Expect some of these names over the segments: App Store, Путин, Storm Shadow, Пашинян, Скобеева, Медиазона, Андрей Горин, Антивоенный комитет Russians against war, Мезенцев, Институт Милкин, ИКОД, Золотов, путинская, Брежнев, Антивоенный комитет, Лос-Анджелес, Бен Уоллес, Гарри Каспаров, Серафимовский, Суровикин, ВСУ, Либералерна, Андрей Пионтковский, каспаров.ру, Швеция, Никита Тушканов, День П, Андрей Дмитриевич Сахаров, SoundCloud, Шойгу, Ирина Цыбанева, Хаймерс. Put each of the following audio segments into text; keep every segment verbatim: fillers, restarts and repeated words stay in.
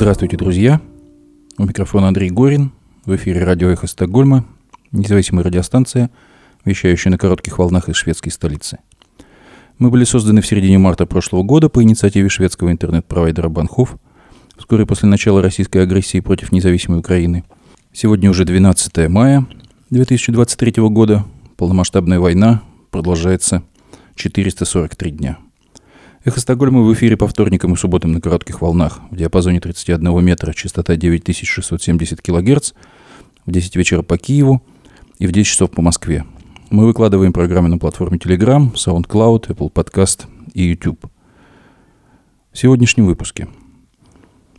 Здравствуйте, друзья. У микрофона Андрей Горин. В эфире радио «Эхо Стокгольма», независимая радиостанция, вещающая на коротких волнах из шведской столицы. Мы были созданы в середине марта прошлого года по инициативе шведского интернет-провайдера Банхоф, вскоре после начала российской агрессии против независимой Украины. Сегодня уже двенадцатое мая две тысячи двадцать третьего года. Полномасштабная война продолжается четыреста сорок три дня. Эхо Стокгольма в эфире по вторникам и субботам на коротких волнах. В диапазоне тридцать один метр частота девять тысяч шестьсот семьдесят килогерц, в десять вечера по Киеву и в десять часов по Москве. Мы выкладываем программы на платформе Telegram, SoundCloud, Apple Podcast и YouTube. В сегодняшнем выпуске.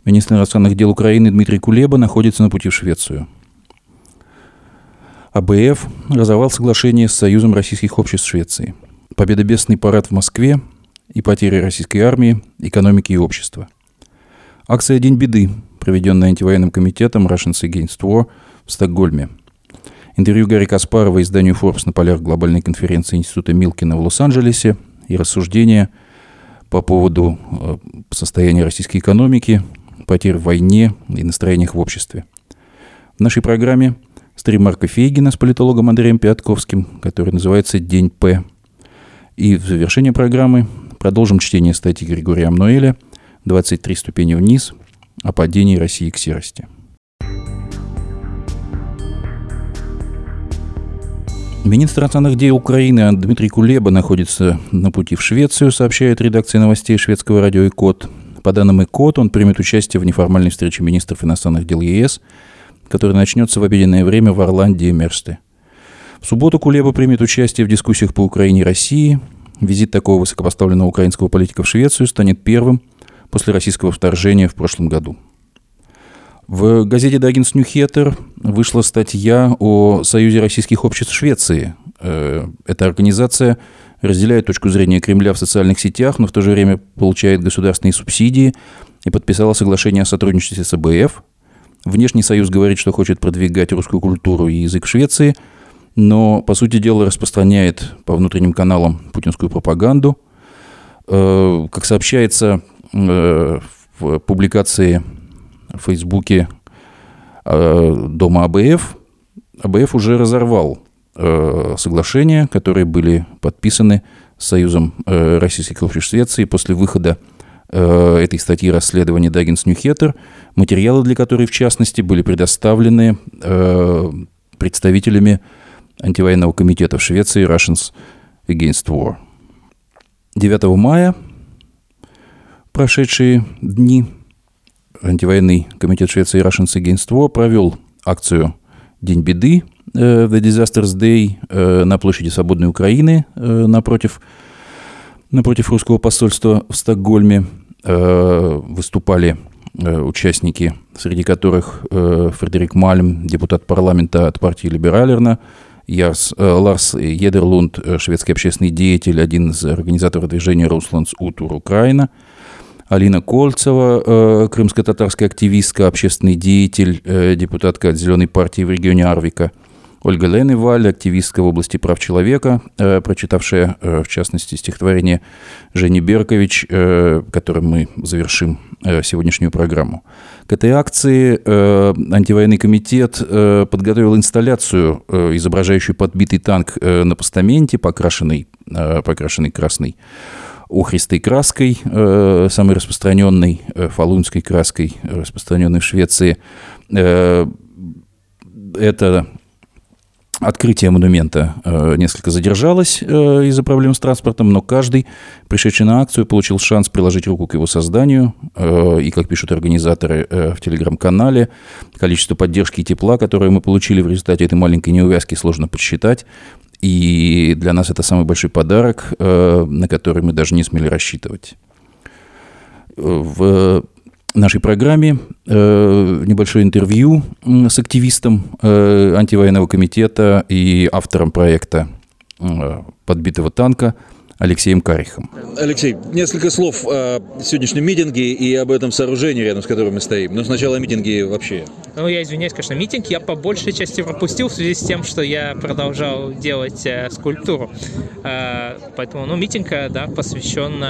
Министр иностранных дел Украины Дмитрий Кулеба находится на пути в Швецию. а бэ эф разорвал соглашение с Союзом российских обществ в Швеции. Победобесный парад в Москве и потери российской армии, экономики и общества. Акция «День Беды», проведенная антивоенным комитетом Russians against war в Стокгольме. Интервью Гарри Каспарова изданию Forbes на полях глобальной конференции Института Милкина в Лос-Анджелесе и рассуждения по поводу состояния российской экономики, потерь в войне и настроениях в обществе. В нашей программе стрим Марка Фейгина с политологом Андреем Пионтковским, который называется «День П». И в завершение программы продолжим чтение статьи Григория Амнуэля «двадцать три ступени вниз» о падении России к серости. Министр иностранных дел Украины Дмитрий Кулеба находится на пути в Швецию, сообщает редакция новостей шведского радио ИКОД. По данным ИКОД, он примет участие в неформальной встрече министров иностранных дел е эс, которая начнется в обеденное время в Орландии Мерсты. В субботу Кулеба примет участие в дискуссиях по Украине и России. Визит такого высокопоставленного украинского политика в Швецию станет первым после российского вторжения в прошлом году. В газете «Дагенс Нюхетер» вышла статья о Союзе российских обществ в Швеции. Эта организация разделяет точку зрения Кремля в социальных сетях, но в то же время получает государственные субсидии и подписала соглашение о сотрудничестве с а бэ эф. Внешний союз говорит, что хочет продвигать русскую культуру и язык в Швеции, но, по сути дела, распространяет по внутренним каналам путинскую пропаганду. Как сообщается в публикации в Фейсбуке дома а бэ эф, а бэ эф уже разорвал соглашения, которые были подписаны с Союзом российских обществ Швеции после выхода этой статьи расследования Дагенс Нюхетер, материалы для которой, в частности, были предоставлены представителями антивоенного комитета в Швеции Russians against war. девятого мая, прошедшие дни, антивоенный комитет Швеции Russians against war провел акцию «День беды» The Disasters Day на площади Свободной Украины напротив, напротив русского посольства в Стокгольме. Выступали участники, среди которых Фредерик Мальм, депутат парламента от партии «Либералерна», Ярс, э, Ларс Едерлунд, шведский общественный деятель, один из организаторов движения «Русландс Утур Украина», Алина Кольцева, э, крымско-татарская активистка, общественный деятель, э, депутатка от «Зеленой партии» в регионе Арвика, Ольга Леневаль, активистка в области прав человека, э, прочитавшая, э, в частности, стихотворение Жени Беркович, э, которым мы завершим э, сегодняшнюю программу. К этой акции э, антивоенный комитет э, подготовил инсталляцию, э, изображающую подбитый танк э, на постаменте, покрашенный, э, покрашенный красной охристой краской, э, самой распространенной э, фалунской краской, распространенной в Швеции. Э, это... Открытие монумента э, несколько задержалось э, из-за проблем с транспортом, но каждый, пришедший на акцию, получил шанс приложить руку к его созданию. Э, и, как пишут организаторы э, в телеграм-канале, количество поддержки и тепла, которое мы получили в результате этой маленькой неувязки, сложно подсчитать. И для нас это самый большой подарок, э, на который мы даже не смели рассчитывать. В... В нашей программе э, небольшое интервью с активистом э, антивоенного комитета и автором проекта э, «Подбитого танка» Алексеем Карихом. Алексей, несколько слов о сегодняшнем митинге и об этом сооружении, рядом с которым мы стоим. Но сначала о митинге вообще. Ну, я извиняюсь, конечно, митинг я по большей части пропустил в связи с тем, что я продолжал делать э, скульптуру. Э, поэтому, ну, митинг, да, посвящен...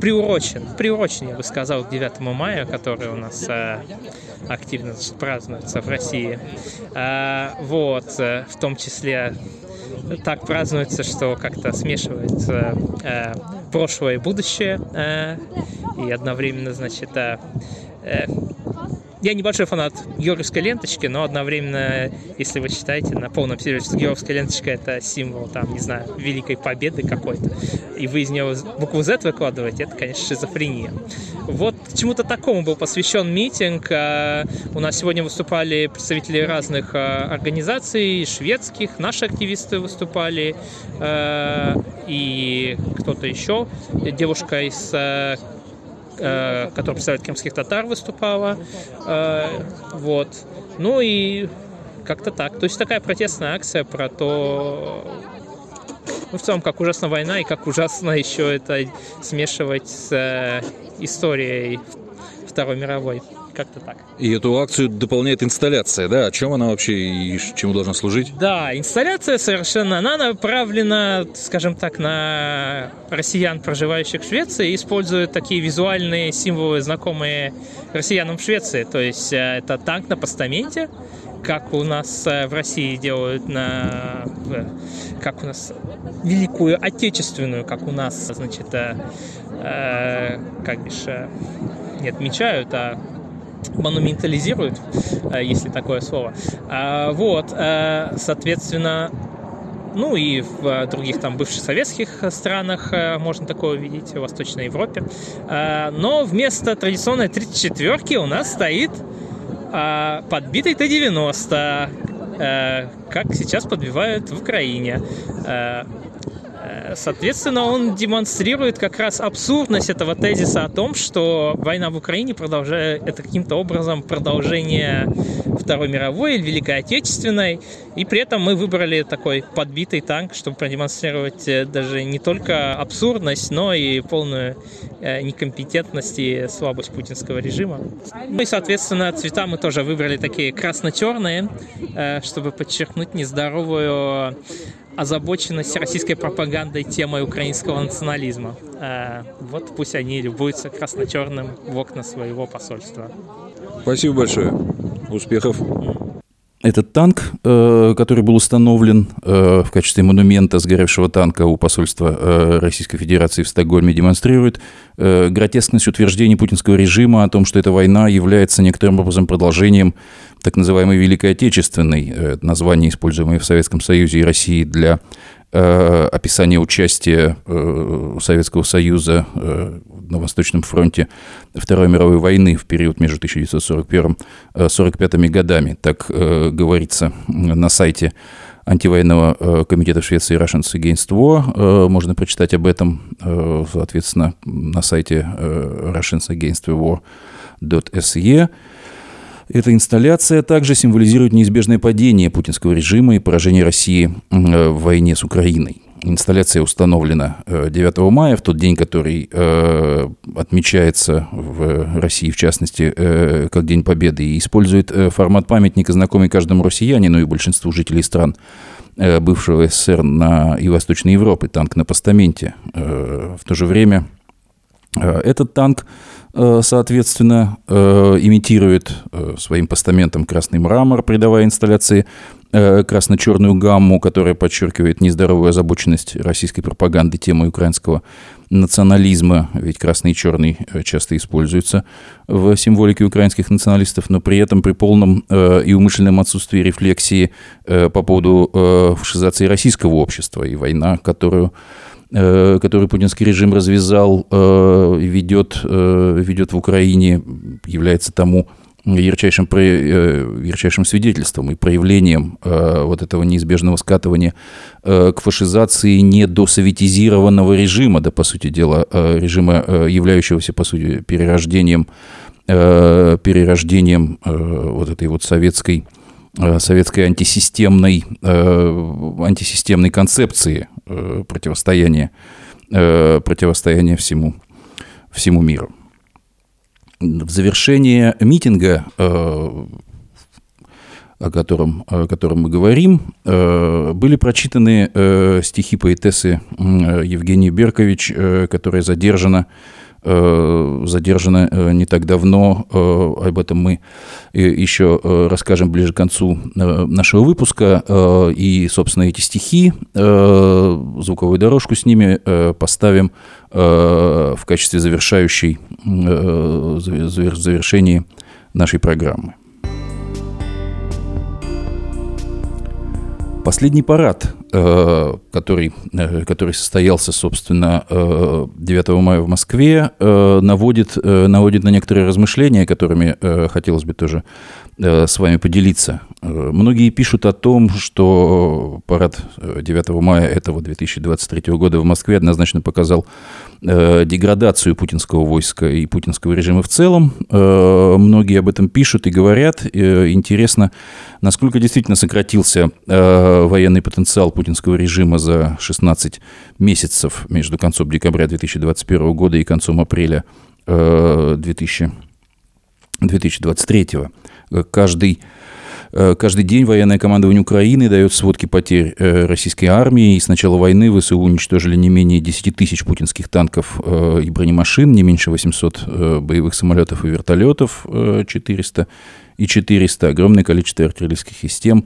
приурочен, приурочен, я бы сказал, к девятому мая, который у нас э, активно празднуется в России. Э, вот, э, в том числе так празднуется, что как-то смешивается э, прошлое и будущее, э, и одновременно, значит, э, э, я небольшой фанат георгиевской ленточки, но одновременно, если вы считаете на полном серьезе, георгиевская ленточка — это символ, там, не знаю, великой победы какой-то, и вы из нее букву Z выкладываете, это, конечно, шизофрения. Вот чему-то такому был посвящен митинг. У нас сегодня выступали представители разных организаций, шведских, наши активисты выступали, и кто-то еще, девушка из... которая представляет крымских татар, выступала. Вот. Ну и как-то так. То есть такая протестная акция про то, ну, в целом, как ужасна война и как ужасно еще это смешивать с историей Второй мировой. Как-то так. И эту акцию дополняет инсталляция, да? О чем она вообще и чему должна служить? Да, инсталляция совершенно, она направлена, скажем так, на россиян, проживающих в Швеции, и использует такие визуальные символы, знакомые россиянам в Швеции. То есть это танк на постаменте, как у нас в России делают на... как у нас... Великую Отечественную, как у нас, значит, э, как бишь, не отмечают, а монументализируют, если такое слово. Вот, соответственно, ну и в других там бывших советских странах можно такое увидеть, в Восточной Европе. Но вместо традиционной тридцать четвёрки у нас стоит подбитый Т девяносто, как сейчас подбивают в Украине. Соответственно, он демонстрирует как раз абсурдность этого тезиса о том, что война в Украине продолжает, это каким-то образом продолжение Второй мировой или Великой Отечественной, и при этом мы выбрали такой подбитый танк, чтобы продемонстрировать даже не только абсурдность, но и полную некомпетентность и слабость путинского режима. Ну и, соответственно, цвета мы тоже выбрали такие красно-черные, чтобы подчеркнуть нездоровую озабоченность российской пропагандой темой украинского национализма. Э, вот пусть они любуются красно-черным в окна своего посольства. Спасибо большое. Успехов. Этот танк, э, который был установлен э, в качестве монумента сгоревшего танка у посольства э, Российской Федерации в Стокгольме, демонстрирует э, гротескность утверждений путинского режима о том, что эта война является некоторым образом продолжением так называемой Великой Отечественной, э, название, используемое в Советском Союзе и России для э, описания участия э, Советского Союза э, на Восточном фронте Второй мировой войны в период между тысяча девятьсот сорок первым и сорок пятым годами. Так э, говорится на сайте Антивоенного комитета в Швеции Russians against war. Можно прочитать об этом, соответственно, на сайте russians against war точка эс и. Эта инсталляция также символизирует неизбежное падение путинского режима и поражение России в войне с Украиной. Инсталляция установлена девятого мая, в тот день, который э, отмечается в России, в частности, э, как День Победы, и использует формат памятника, знакомый каждому россиянину и большинству жителей стран э, бывшего СССР на, и Восточной Европы, танк на постаменте. Э, в то же время э, этот танк, э, соответственно, э, имитирует э, своим постаментом красный мрамор, придавая инсталляции красно-черную гамму, которая подчеркивает нездоровую озабоченность российской пропаганды темой украинского национализма, ведь красный и черный часто используются в символике украинских националистов, но при этом при полном э, и умышленном отсутствии рефлексии э, по поводу э, фашизации российского общества, и война, которую, э, которую путинский режим развязал, э, ведет, э, ведет в Украине, является тому Ярчайшим, ярчайшим свидетельством и проявлением вот этого неизбежного скатывания к фашизации недосоветизированного режима, да, по сути дела, режима, являющегося, по сути, перерождением, перерождением вот этой вот советской, советской антисистемной, антисистемной концепции противостояния, противостояния всему, всему миру. В завершение митинга э, о котором, о котором мы говорим, были прочитаны стихи поэтессы Евгении Беркович, которая задержана, задержана не так давно. Об этом мы еще расскажем ближе к концу нашего выпуска. И, собственно, эти стихи, звуковую дорожку с ними поставим в качестве завершающей, завершения нашей программы. Последний парад, который, который состоялся, собственно, девятого мая в Москве, наводит, наводит на некоторые размышления, которыми хотелось бы тоже с вами поделиться. Многие пишут о том, что парад девятого мая этого две тысячи двадцать третьего года в Москве однозначно показал деградацию путинского войска и путинского режима в целом. Многие об этом пишут и говорят. Интересно, насколько действительно сократился военный потенциал путинского режима за шестнадцать месяцев между концом декабря две тысячи двадцать первого года и концом апреля две тысячи двадцать третьего. Каждый, каждый день военное командование Украины дает сводки потерь российской армии. И с начала войны ВСУ уничтожили не менее десять тысяч путинских танков и бронемашин, не меньше восемьсот боевых самолетов и вертолетов, четыреста и четыреста, огромное количество артиллерийских систем,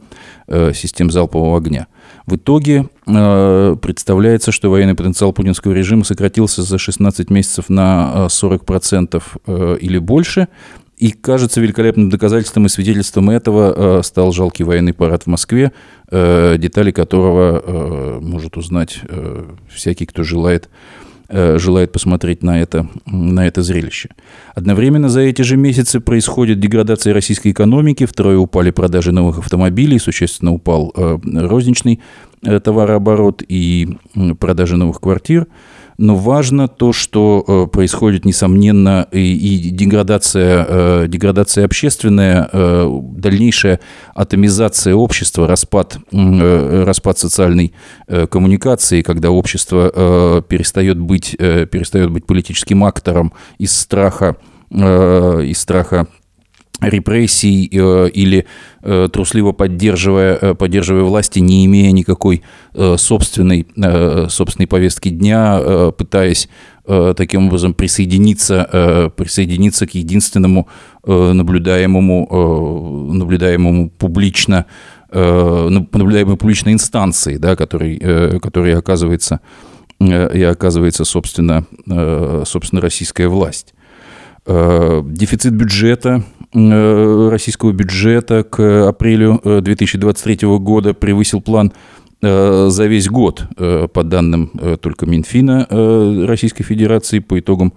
систем залпового огня. В итоге представляется, что военный потенциал путинского режима сократился за шестнадцать месяцев на сорок процентов или больше. И, кажется, великолепным доказательством и свидетельством этого стал жалкий военный парад в Москве, детали которого может узнать всякий, кто желает, желает посмотреть на это, на это зрелище. Одновременно за эти же месяцы происходит деградация российской экономики, втрое упали продажи новых автомобилей, существенно упал розничный товарооборот и продажи новых квартир. Но важно то, что происходит, несомненно, и, и деградация, деградация общественная, дальнейшая атомизация общества, распад, распад социальной коммуникации, когда общество перестает быть, перестает быть политическим актором из страха, из страха репрессий или трусливо поддерживая, поддерживая власти, не имея никакой собственной, собственной повестки дня, пытаясь таким образом присоединиться, присоединиться к единственному наблюдаемому, наблюдаемому публично, наблюдаемой публичной инстанции, да, который, который оказывается, и оказывается собственно, собственно российская власть. Дефицит бюджета, российского бюджета к апрелю две тысячи двадцать третьего года превысил план за весь год, по данным только Минфина Российской Федерации. По итогам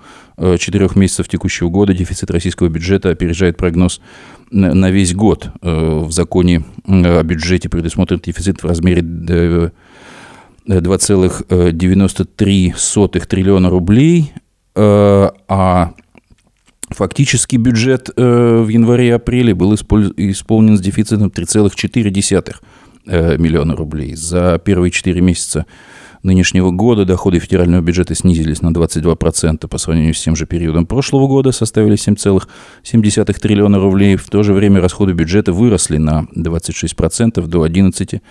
четырех месяцев текущего года дефицит российского бюджета опережает прогноз на весь год. В законе о бюджете предусмотрен дефицит в размере два целых девяносто три сотых триллиона рублей, а фактически бюджет в январе-апреле был исполнен с дефицитом три целых четыре десятых миллиона рублей. За первые четыре месяца нынешнего года доходы федерального бюджета снизились на двадцать два процента по сравнению с тем же периодом прошлого года, составили семь целых семь десятых триллиона рублей. В то же время расходы бюджета выросли на двадцать шесть процентов до одиннадцать целых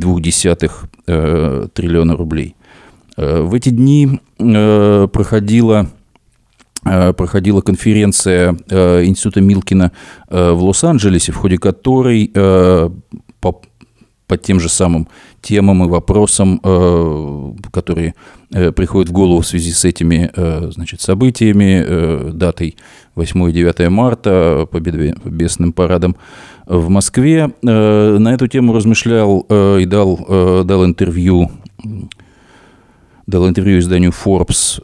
два десятых триллиона рублей. В эти дни проходила... проходила конференция Института Милкина в Лос-Анджелесе, в ходе которой по, по тем же самым темам и вопросам, которые приходят в голову в связи с этими, значит, событиями, датой восьмого и девятого марта, победным парадом в Москве, на эту тему размышлял и дал, дал интервью Дал интервью изданию Forbes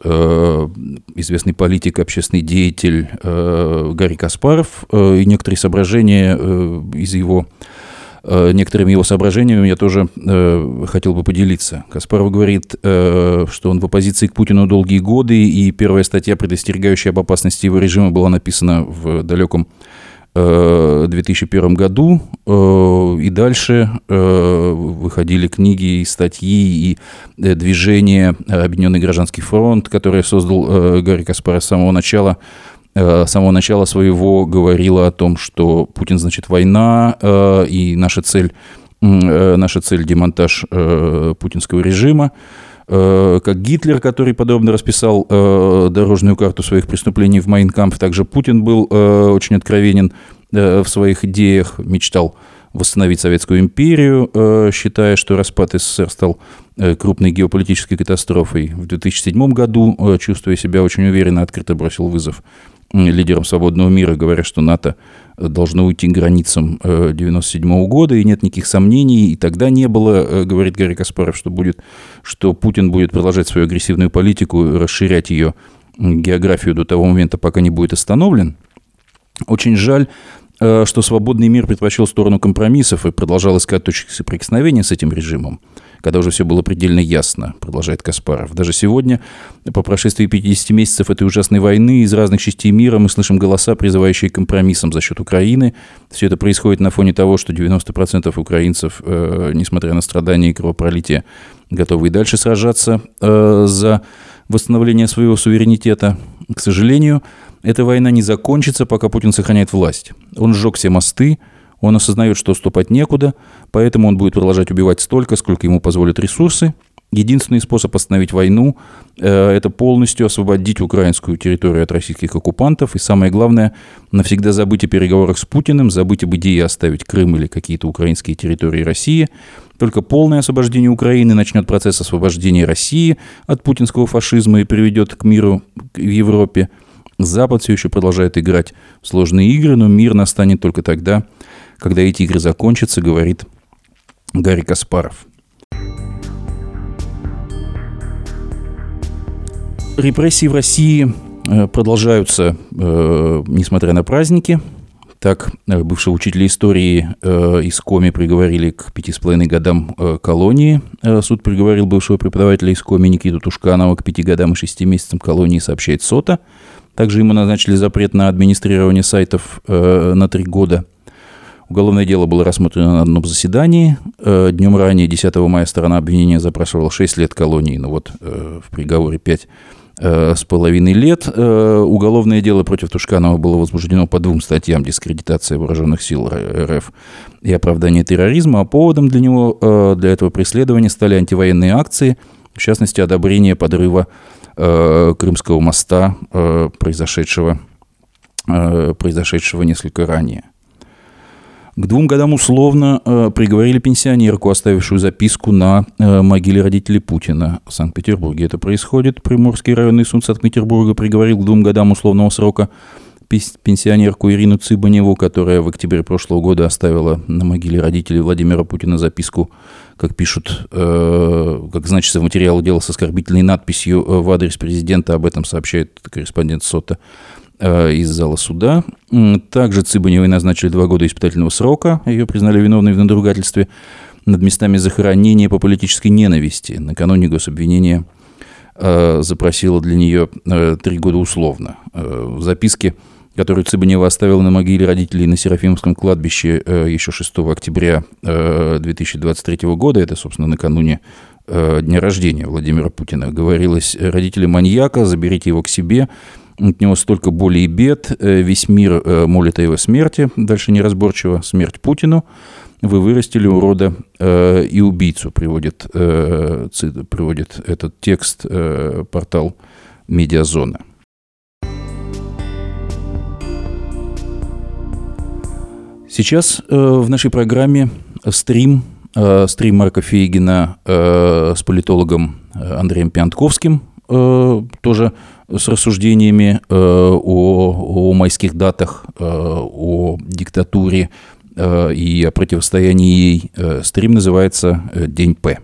известный политик, общественный деятель Гарри Каспаров, и некоторые соображения из его, некоторыми его соображениями я тоже хотел бы поделиться. Каспаров говорит, что он в оппозиции к Путину долгие годы, и первая статья, предостерегающая об опасности его режима, была написана в далеком две тысячи первом году, и дальше выходили книги, статьи и движение «Объединенный гражданский фронт», которое создал Гарри Каспаров с самого начала с самого начала своего говорила о том, что Путин, значит, война, и наша цель, наша цель демонтаж путинского режима, как Гитлер, который подробно расписал дорожную карту своих преступлений в «Mein Kampf», также Путин был очень откровенен в своих идеях, мечтал восстановить Советскую империю, считая, что распад СССР стал крупной геополитической катастрофой. В две тысячи седьмом году, чувствуя себя очень уверенно, открыто бросил вызов лидерам свободного мира, говоря, что НАТО должно уйти к границам девяносто седьмого года, и нет никаких сомнений, и тогда не было, говорит Гарри Каспаров, что, будет, что Путин будет продолжать свою агрессивную политику, расширять ее географию до того момента, пока не будет остановлен. Очень жаль, что свободный мир предпочел сторону компромиссов и продолжал искать точки соприкосновения с этим режимом, когда уже все было предельно ясно, продолжает Каспаров. Даже сегодня, по прошествии пятидесяти месяцев этой ужасной войны, из разных частей мира мы слышим голоса, призывающие к компромиссам за счет Украины. Все это происходит на фоне того, что девяносто процентов украинцев, несмотря на страдания и кровопролитие, готовы и дальше сражаться за восстановление своего суверенитета. К сожалению, эта война не закончится, пока Путин сохраняет власть. Он сжег все мосты, он осознает, что отступать некуда, поэтому он будет продолжать убивать столько, сколько ему позволят ресурсы. Единственный способ остановить войну э, – это полностью освободить украинскую территорию от российских оккупантов. И самое главное – навсегда забыть о переговорах с Путиным, забыть об идее оставить Крым или какие-то украинские территории России. Только полное освобождение Украины начнет процесс освобождения России от путинского фашизма и приведет к миру в Европе. Запад все еще продолжает играть в сложные игры, но мир настанет только тогда, когда эти игры закончатся, говорит Гарри Каспаров. Репрессии в России продолжаются, несмотря на праздники. Так, бывшего учителя истории из Коми приговорили к пяти с половиной годам колонии. Суд приговорил бывшего преподавателя из Коми Никиту Тушканова к пяти годам и шести месяцам колонии, сообщает Сота. Также ему назначили запрет на администрирование сайтов на три года. Уголовное дело было рассмотрено на одном заседании. Днем ранее, десятого мая, сторона обвинения запрашивала шесть лет колонии, но вот в приговоре пять с половиной лет. Уголовное дело против Тушканова было возбуждено по двум статьям: дискредитация вооруженных сил РФ и оправдание терроризма. А поводом для него, для этого преследования стали антивоенные акции, в частности, одобрение подрыва Крымского моста, произошедшего, произошедшего несколько ранее. К двум годам условно приговорили пенсионерку, оставившую записку на могиле родителей Путина в Санкт-Петербурге. Это происходит. Приморский районный суд Санкт-Петербурга приговорил к двум годам условного срока пенсионерку Ирину Цыбаневу, которая в октябре прошлого года оставила на могиле родителей Владимира Путина записку, как пишут, как значится в материале дела, с оскорбительной надписью в адрес президента. Об этом сообщает корреспондент Сота из зала суда. Также Цыбаневой назначили два года испытательного срока. Ее признали виновной в надругательстве над местами захоронения по политической ненависти. Накануне гособвинение запросило для нее три года условно. В записке, которую Цыбанева оставила на могиле родителей на Серафимовском кладбище еще шестого октября две тысячи двадцать третьего года, это, собственно, накануне дня рождения Владимира Путина, говорилось: «Родители маньяка, заберите его к себе, от него столько боли и бед, весь мир молит о его смерти». Дальше неразборчиво: «Смерть Путину, вы вырастили урода и убийцу», приводит, приводит этот текст портал «Медиазона». Сейчас в нашей программе стрим, стрим Марка Фейгина с политологом Андреем Пионтковским, тоже с рассуждениями о, о майских датах, о диктатуре и о противостоянии ей. Стрим называется «День П».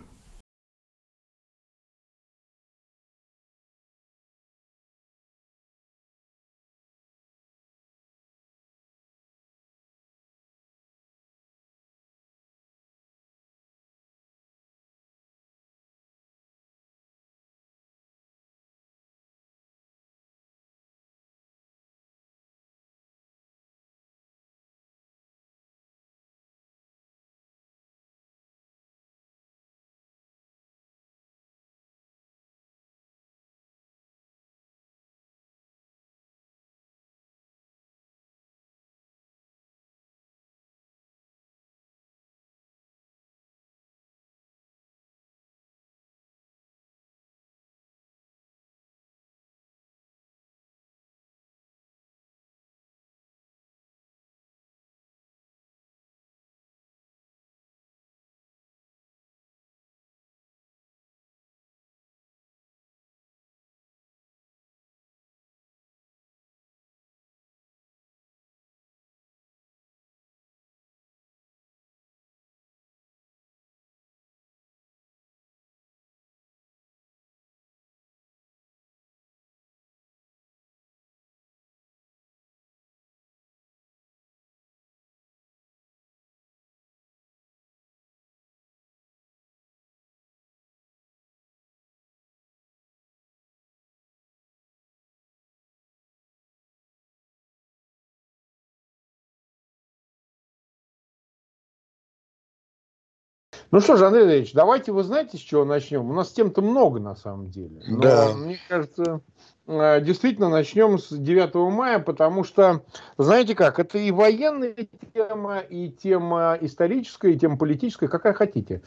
Ну что же, Андрей Андреевич, давайте, вы знаете, с чего начнем? У нас тем-то много, на самом деле. Но, да. Мне кажется, действительно начнем с девятого мая, потому что, знаете как, это и военная тема, и тема историческая, и тема политическая, какая хотите.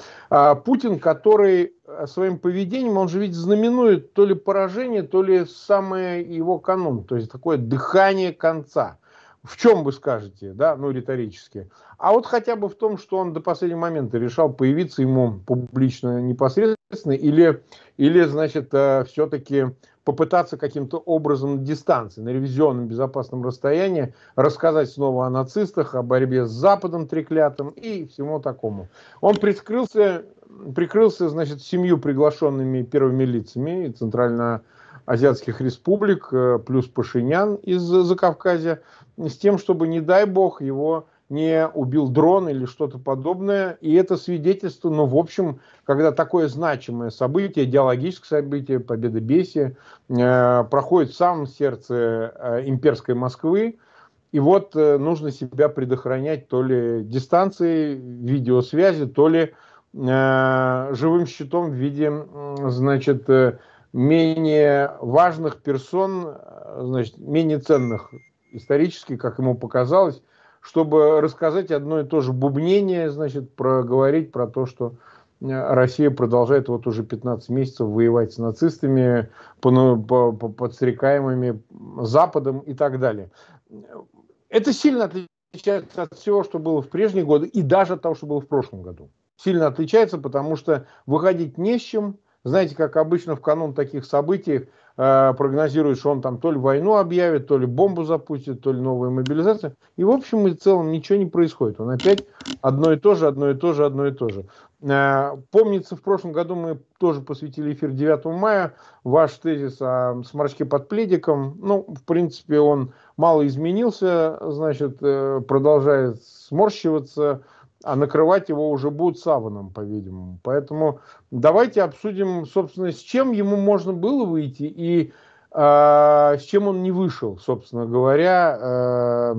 Путин, который своим поведением, он же ведь знаменует то ли поражение, то ли самое его канун, то есть такое дыхание конца. В чем, вы скажете, да, ну, риторически. А вот хотя бы в том, что он до последнего момента решал, появиться ему публично непосредственно или, или значит, все-таки попытаться каким-то образом на дистанции, на ревизионном безопасном расстоянии рассказать снова о нацистах, о борьбе с Западом треклятым и всему такому. Он прикрылся, прикрылся значит, семью приглашенными первыми лицами Центрального азиатских республик, плюс Пашинян из Закавказья, с тем, чтобы, не дай бог, его не убил дрон или что-то подобное. И это свидетельство, ну, в общем, когда такое значимое событие, идеологическое событие, победобесие, э, проходит в самом сердце э, имперской Москвы, и вот э, нужно себя предохранять то ли дистанцией, видеосвязи, то ли э, живым щитом в виде, э, значит, э, менее важных персон, значит, менее ценных исторически, как ему показалось, чтобы рассказать одно и то же бубнение, значит, проговорить про то, что Россия продолжает вот уже пятнадцать месяцев воевать с нацистами, подстрекаемыми Западом и так далее. Это сильно отличается от всего, что было в прежние годы, и даже от того, что было в прошлом году. Сильно отличается, потому что выходить не с чем. Знаете, как обычно в канун таких событий э, прогнозируют, что он там то ли войну объявит, то ли бомбу запустит, то ли новую мобилизацию. И в общем и целом ничего не происходит. Он опять одно и то же, одно и то же, одно и то же. Э, помнится, в прошлом году мы тоже посвятили эфир девятого мая. Ваш тезис о сморчке под пледиком. Ну, в принципе, он мало изменился. Значит, э, продолжает сморщиваться. А накрывать его уже будут саваном, по-видимому. Поэтому давайте обсудим, собственно, с чем ему можно было выйти и э, с чем он не вышел, собственно говоря, э,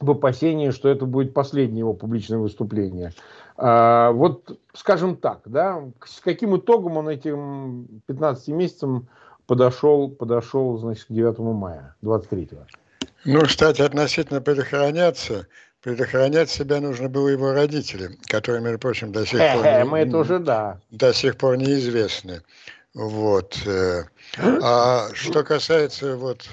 в опасении, что это будет последнее его публичное выступление. Э, вот, скажем так, да, с каким итогом он этим пятнадцати месяцам подошел, подошел значит, к девятому мая, двадцать третьего. Ну, кстати, относительно предохраняться... Предохранять себя нужно было его родителям, которые, между прочим, до сих пор, мы это уже, да. до сих пор неизвестны. Вот. А что касается, вот,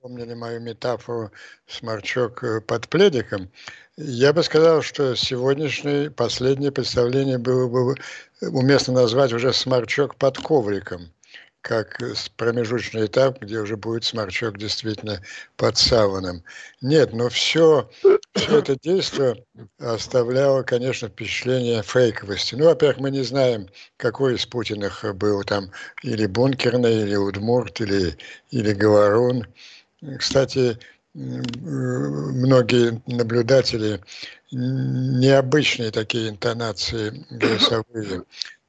помнили мою метафору «сморчок под пледиком», я бы сказал, что сегодняшнее последнее представление было бы уместно назвать уже «сморчок под ковриком», как промежуточный этап, где уже будет сморчок действительно под саваном. Нет, но все, все это действие оставляло, конечно, впечатление фейковости. Ну, во-первых, мы не знаем, какой из Путиных был там или Бункерный, или Удмурт, или, или Говорун. Кстати, многие наблюдатели необычные такие интонации голосовые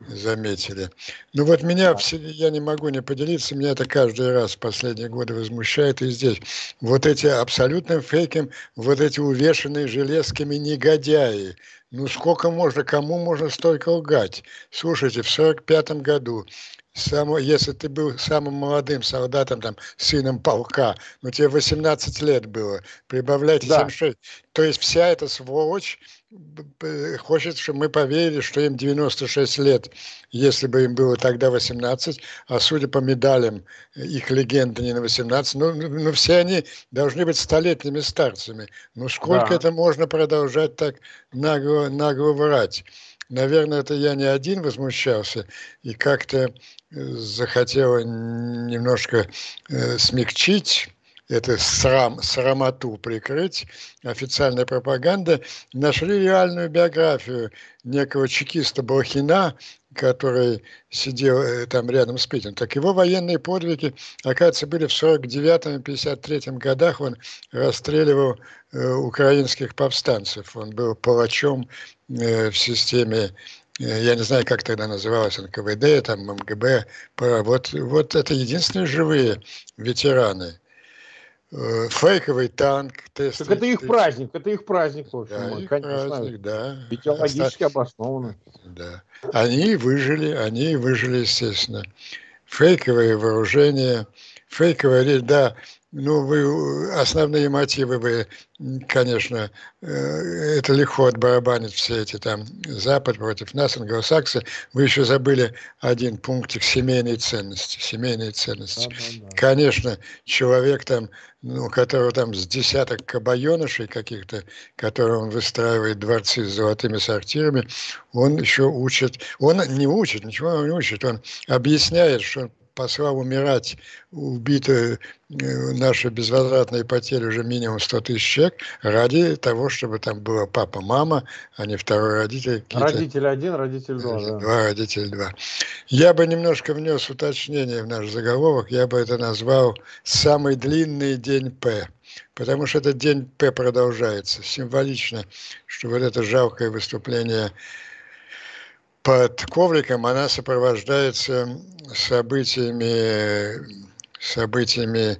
заметили. Ну вот меня, я не могу не поделиться, меня это каждый раз в последние годы возмущает и здесь. Вот эти абсолютным фейком, вот эти увешанные железками негодяи. Ну сколько можно, кому можно столько лгать? Слушайте, в сорок пятом году, само, если ты был самым молодым солдатом, там, сыном полка, ну тебе восемнадцать лет было, прибавляйте да. семьдесят шесть. То есть вся эта сволочь хочет, чтобы мы поверили, что им девяносто шесть лет, если бы им было тогда восемнадцать, а судя по медалям, их легенда не на восемнадцать, ну, ну все они должны быть столетними старцами. Ну сколько да. это можно продолжать так нагло, нагло врать? Наверное, это я не один возмущался и как-то захотел немножко э, смягчить это срам, срамоту прикрыть, официальная пропаганда, нашли реальную биографию некого чекиста Блохина, который сидел там рядом с Питером. Так его военные подвиги, оказывается, были в сорок девятом — пятьдесят третьем годах. Он расстреливал э, украинских повстанцев. Он был палачом э, в системе, э, я не знаю, как тогда называлось, эн ка вэ дэ, там, эм гэ бэ. Вот, вот это единственные живые ветераны. фейковый танк. Тесты, так это их праздник, это их праздник, в общем, да, мой, их конечно, праздник, да. Идеологически обоснованно. Да. Они выжили, они выжили, естественно. Фейковые вооружения, фейковые, да, ну, вы, основные мотивы вы, конечно, это легко отбарабанить все эти там Запад против нас, англосаксы. Вы еще забыли один пунктик — семейные ценности. Семейные ценности. Да, да, да. Конечно, человек там, ну, у которого там с десяток кабайонышей каких-то, которые он выстраивает дворцы с золотыми сортирами, он еще учит, он не учит, ничего он не учит, он объясняет, что послал умирать, убиты наши безвозвратные потери уже минимум сто тысяч человек ради того, чтобы там было папа, мама, а не второй родитель. Родитель один, родитель два. Родитель, да. Два, родитель два. Я бы немножко внес уточнение в наш заголовок, я бы это назвал «Самый длинный день П». Потому что этот день П продолжается. Символично, что вот это жалкое выступление под ковриком, она сопровождается событиями, событиями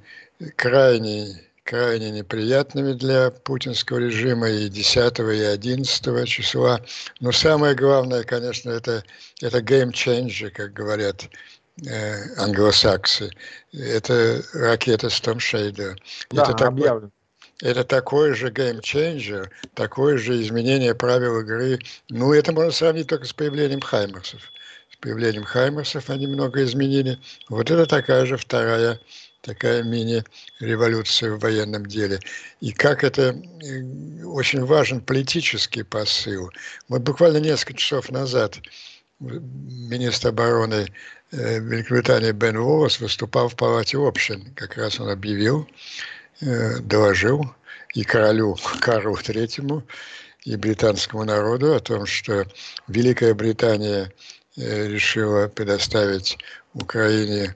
крайне, крайне неприятными для путинского режима и десятого, и одиннадцатого числа. Но самое главное, конечно, это, это game changer, как говорят э, англосаксы. Это ракета Storm Shadow. Да, это объявлено. Это такой же геймчейнджер, такое же изменение правил игры. Ну, это можно сравнить только с появлением Хаймерсов. С появлением Хаймерсов они много изменили. Вот это такая же вторая, такая мини-революция в военном деле. И как это очень важен политический посыл. Вот буквально несколько часов назад министр обороны Великобритании Бен Уоллес выступал в Палате общин. Как раз он объявил, доложил и королю Карлу Третьему, и британскому народу о том, что Великая Британия решила предоставить Украине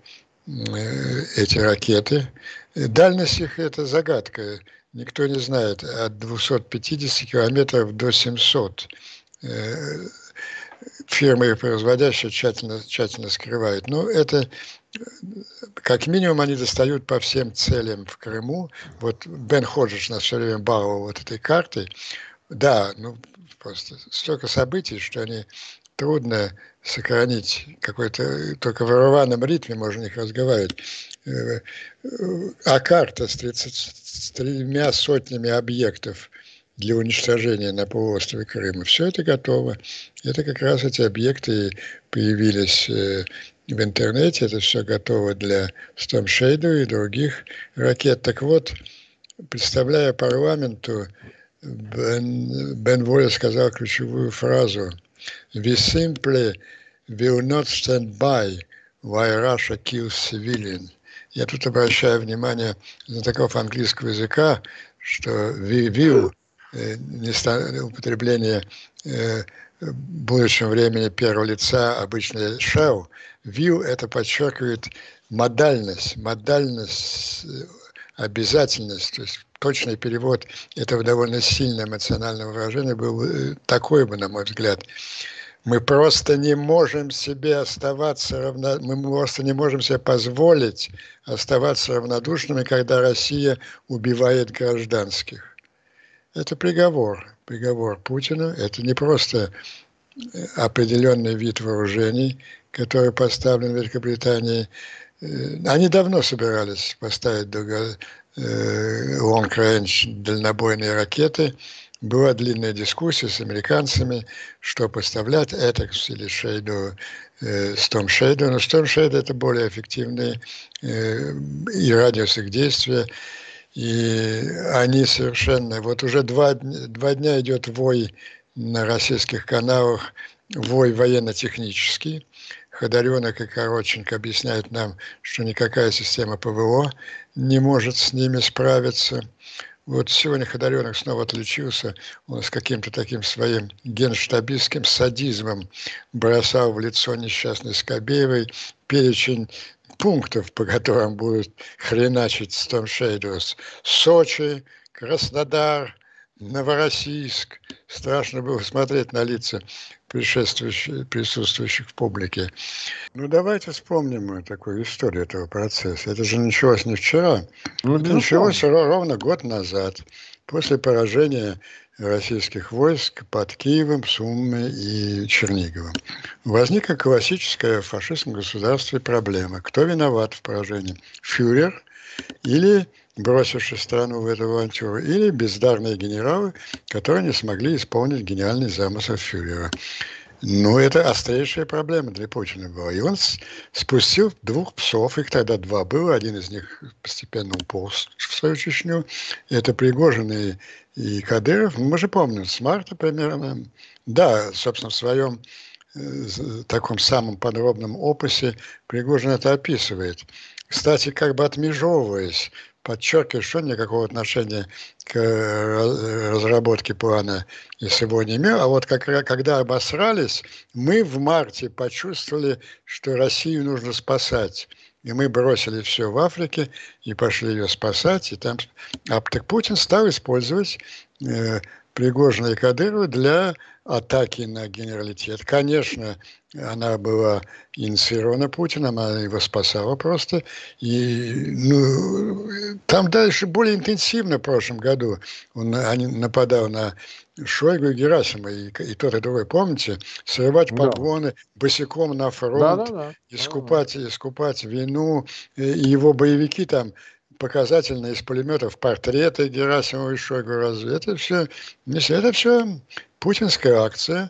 эти ракеты. Дальность их – это загадка, никто не знает, от двухсот пятидесяти километров до семисот. Фирмы, производящие, тщательно, тщательно скрывают. Но это, как минимум, они достают по всем целям в Крыму. Вот Бен Ходжич нас все время баловал вот этой картой. Да, ну просто столько событий, что они трудно сохранить какой-то, только в рваном ритме можно их разговаривать. А карта с тридцатью тремя сотнями объектов для уничтожения на полуострове Крыма. Все это готово. Это как раз эти объекты появились в интернете. Это все готово для Storm Shadow и других ракет. Так вот, представляя парламенту, Бен, Бен Уоллес сказал ключевую фразу: «We simply will not stand by while Russia kills civilians». Я тут обращаю внимание на такого английского языка, что «we will», употребление э, в будущем времени первого лица, обычно shall. Will — это подчеркивает модальность, модальность, обязательность. То есть точный перевод этого довольно сильного эмоционального выражения был такой бы, на мой взгляд. Мы просто не можем себе оставаться равно... мы просто не можем себе позволить оставаться равнодушными, когда Россия убивает гражданских. Это приговор, приговор Путину. Это не просто определенный вид вооружений, который поставлен в Великобритании. Они давно собирались поставить long-range дальнобойные ракеты. Была длинная дискуссия с американцами, что поставлять, Этакс или Шейду, э, Storm Shadow. Но Storm Shadow — это более эффективные э, и радиус их действия. И они совершенно... Вот уже два, два дня идет вой на российских каналах, вой военно-технический. Ходоренок и Коротченко объясняют нам, что никакая система ПВО не может с ними справиться. Вот сегодня Ходоренок снова отличился. Он с каким-то таким своим генштабистским садизмом бросал в лицо несчастной Скобеевой перечень пунктов, по которым будут хреначить Storm Shadows: Сочи, Краснодар, Новороссийск. Страшно было смотреть на лица присутствующих в публике. Ну, давайте вспомним такую историю этого процесса. Это же началось не вчера. Ну, это началось ровно год назад, после поражения российских войск под Киевом, Сумами и Черниговым. Возникла классическая в фашистском государстве проблема. Кто виноват в поражении? Фюрер или бросивший страну в эту авантюру, или бездарные генералы, которые не смогли исполнить гениальный замысел фюрера. Ну, это острейшая проблема для Путина была. И он спустил двух псов, их тогда два было, один из них постепенно уполз в свою Чечню. Это Пригожин и, и Кадыров, мы же помним, с марта примерно. Да, собственно, в своем э, таком самом подробном опусе Пригожин это описывает. Кстати, как бы отмежевываясь, подчеркиваю, что никакого отношения к разработке плана из его не имел. А вот как, когда обосрались, мы в марте почувствовали, что Россию нужно спасать. И мы бросили все в Африке и пошли ее спасать. И там... А так Путин стал использовать э, Пригожина и Кадырова для атаки на генералитет. Конечно, она была инициирована Путиным, она его спасала просто. И, ну, там дальше более интенсивно в прошлом году он нападал на Шойгу и Герасима, и, и тот, и другой, помните? Срывать погоны, да, босиком на фронт, да, да, да. Искупать, да, да. искупать вину, и его боевики там показательно из пулеметов портреты Герасимова и Шойгу. Разве это все, это все путинская акция,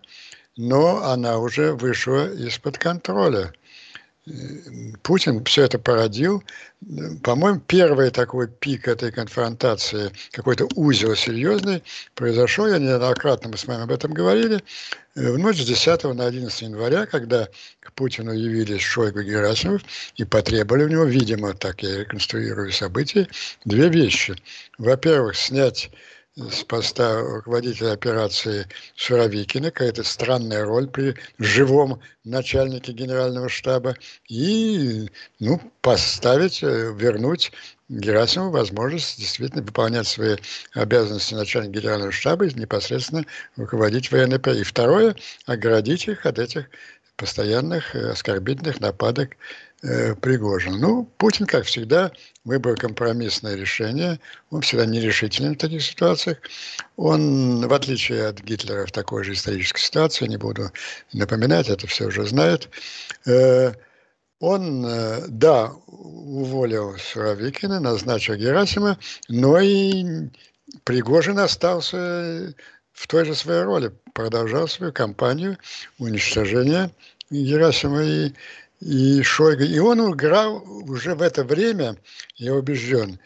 но она уже вышла из-под контроля. Путин все это породил. По-моему, первый такой пик этой конфронтации, какой-то узел серьезный, произошел, я неоднократно, мы с вами об этом говорили, в ночь с десятого на одиннадцатое января, когда к Путину явились Шойгу и Герасимов и потребовали у него, видимо, так я реконструирую события, две вещи. Во-первых, снять с поста руководителя операции Суровикина, какая-то странная роль при живом начальнике генерального штаба, и, ну, поставить, вернуть Герасимову возможность действительно выполнять свои обязанности начальника генерального штаба и непосредственно руководить ВНП. И второе, оградить их от этих постоянных оскорбительных нападок Пригожин. Ну, Путин, как всегда, выбрал компромиссное решение. Он всегда нерешителен в таких ситуациях. Он, в отличие от Гитлера, в такой же исторической ситуации, не буду напоминать, это все уже знают, он, да, уволил Суровикина, назначил Герасима, но и Пригожин остался в той же своей роли, продолжал свою кампанию уничтожения Герасима и И Шойгу. И он играл уже в это время, я убежден,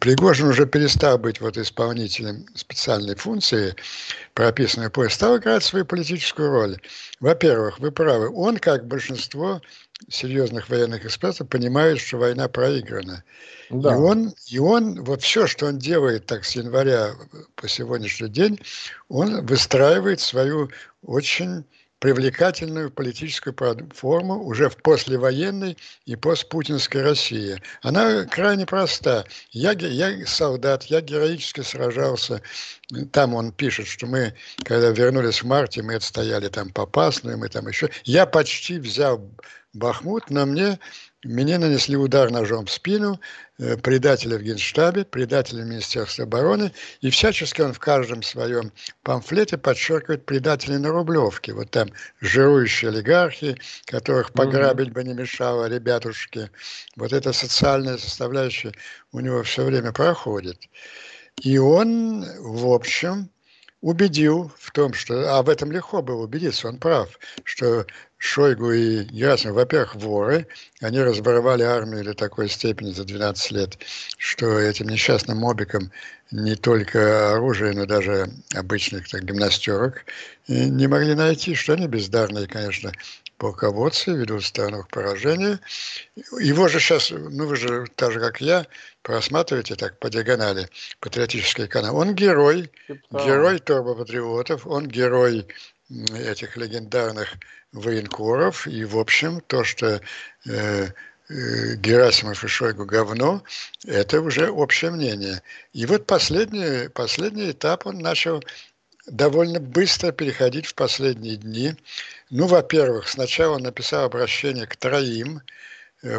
Пригожин уже перестал быть вот исполнителем специальной функции, прописанной в поясе, стал играть свою политическую роль. Во-первых, вы правы, он, как большинство серьезных военных экспертов, понимает, что война проиграна. Да. И он, и он, вот все, что он делает так с января по сегодняшний день, он выстраивает свою очень привлекательную политическую форму уже в послевоенной и постпутинской России. Она крайне проста. Я, я солдат, я героически сражался. Там он пишет, что мы, когда вернулись в марте, мы отстояли там Попасную, мы там еще. Я почти взял Бахмут, но мне, мне нанесли удар ножом в спину, э, предателя в Генштабе, предателя в Министерстве обороны, и всячески он в каждом своем памфлете подчеркивает предателей на Рублевке, вот там жирующие олигархи, которых пограбить [S2] Mm-hmm. [S1] Бы не мешало, ребятушки, вот эта социальная составляющая у него все время проходит. И он, в общем, убедил в том, что, а в этом легко было убедиться, он прав, что Шойгу и Герасимов, во-первых, воры, они разворовали армию до такой степени за двенадцать лет, что этим несчастным мобикам не только оружие, но даже обычных так, гимнастерок не могли найти, что они бездарные, конечно, полководцы, ведут страну к поражению. Его же сейчас, ну вы же, так же как я, просматриваете так по диагонали патриотический канал. Он герой, герой турбопатриотов, он герой этих легендарных военкоров. И, в общем, то, что э, Герасимов и Шойгу говно, это уже общее мнение. И вот последний, последний этап он начал довольно быстро переходить в последние дни. Ну, во-первых, сначала он написал обращение к троим,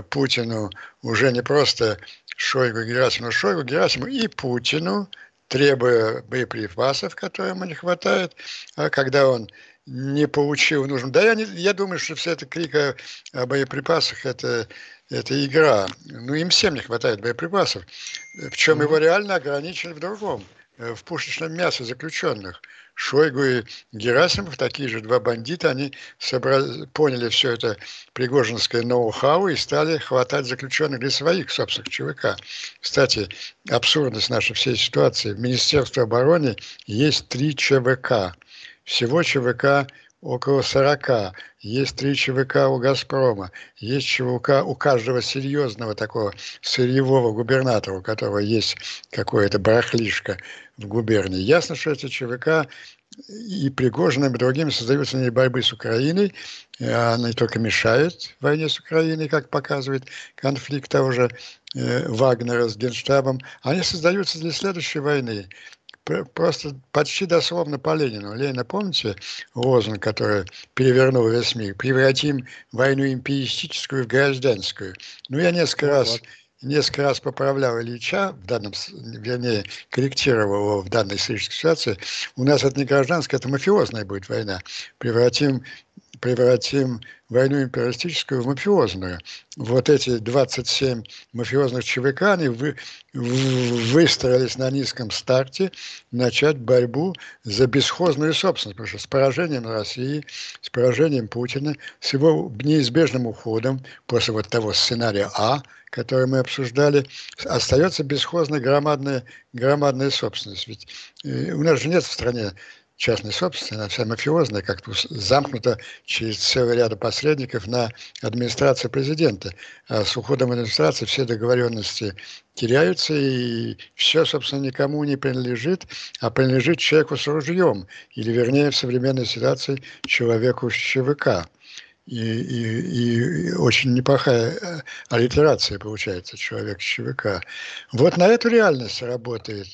Путину, уже не просто Шойгу, Герасиму, Шойгу, Герасиму и Путину, требуя боеприпасов, которым ему не хватает, а когда он не получил нужного. Да я, не, я думаю, что все это крик о, о боеприпасах, это, это игра. Ну, им всем не хватает боеприпасов. В чем его реально ограничили в другом, в пушечном мясе заключенных. Шойгу и Герасимов, такие же два бандита, они собрали, поняли все это пригожинское ноу-хау и стали хватать заключенных для своих собственных ЧВК. Кстати, абсурдность нашей всей ситуации. В Министерстве обороны есть три ЧВК. Всего ЧВК около сорока. Есть три ЧВК у «Газпрома». Есть ЧВК у каждого серьезного такого сырьевого губернатора, у которого есть какое-то барахлишко в губернии. Ясно, что эти ЧВК и Пригожиным, и другими создаются для борьбы с Украиной. Они только мешают войне с Украиной, как показывает конфликт того же Вагнера с Генштабом. Они создаются для следующей войны. Просто почти дословно по Ленину. Ленина, помните, лозунг, который перевернул весь мир? Превратим войну империалистическую в гражданскую. Ну, я несколько ну, раз, вот. несколько раз поправлял Ильича, в данном, вернее, корректировал его в данной исторической ситуации. У нас это не гражданская, это мафиозная будет война. Превратим, превратим войну империалистическую в мафиозную. Вот эти двадцать семь мафиозных ЧВК, они вы, выстроились на низком старте начать борьбу за бесхозную собственность, потому что с поражением России, с поражением Путина, с его неизбежным уходом после вот того сценария А, который мы обсуждали, остается бесхозная громадная, громадная собственность. Ведь э, у нас же нет в стране частной собственности, она вся мафиозная, как-то замкнута через целый ряд посредников на администрацию президента. А с уходом администрации все договоренности теряются, и все, собственно, никому не принадлежит, а принадлежит человеку с ружьем, или, вернее, в современной ситуации, человеку с ЧВК. И, и, и очень неплохая аллитерация получается, человек с ЧВК. Вот на эту реальность работает,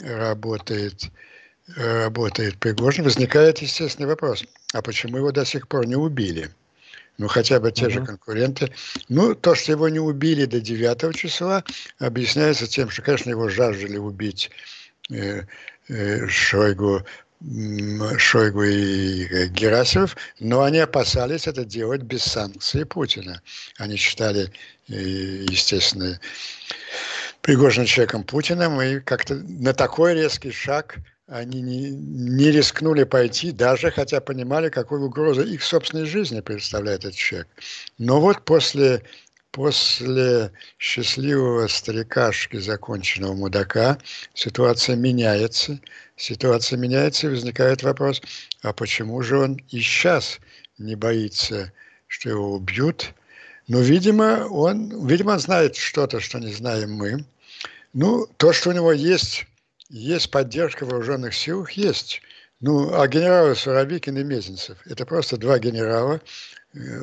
работает работает Пригожин, возникает естественный вопрос, а почему его до сих пор не убили? Ну, хотя бы те uh-huh. же конкуренты. Ну, то, что его не убили до девятого числа, объясняется тем, что, конечно, его жаждали убить э, э, Шойгу, Шойгу и Герасимов, но они опасались это делать без санкций Путина. Они считали, естественно, Пригожина человеком Путиным, и как-то на такой резкий шаг они не, не рискнули пойти, даже хотя понимали, какую угрозу их собственной жизни представляет этот человек. Но вот после, после счастливого старикашки, законченного мудака, ситуация меняется. Ситуация меняется, и возникает вопрос, а почему же он и сейчас не боится, что его убьют? Ну, видимо, он, видимо, он знает что-то, что не знаем мы. Ну, то, что у него есть... Есть поддержка в вооруженных силах, есть. Ну, а генералы Суровикин и Мезенцев, это просто два генерала,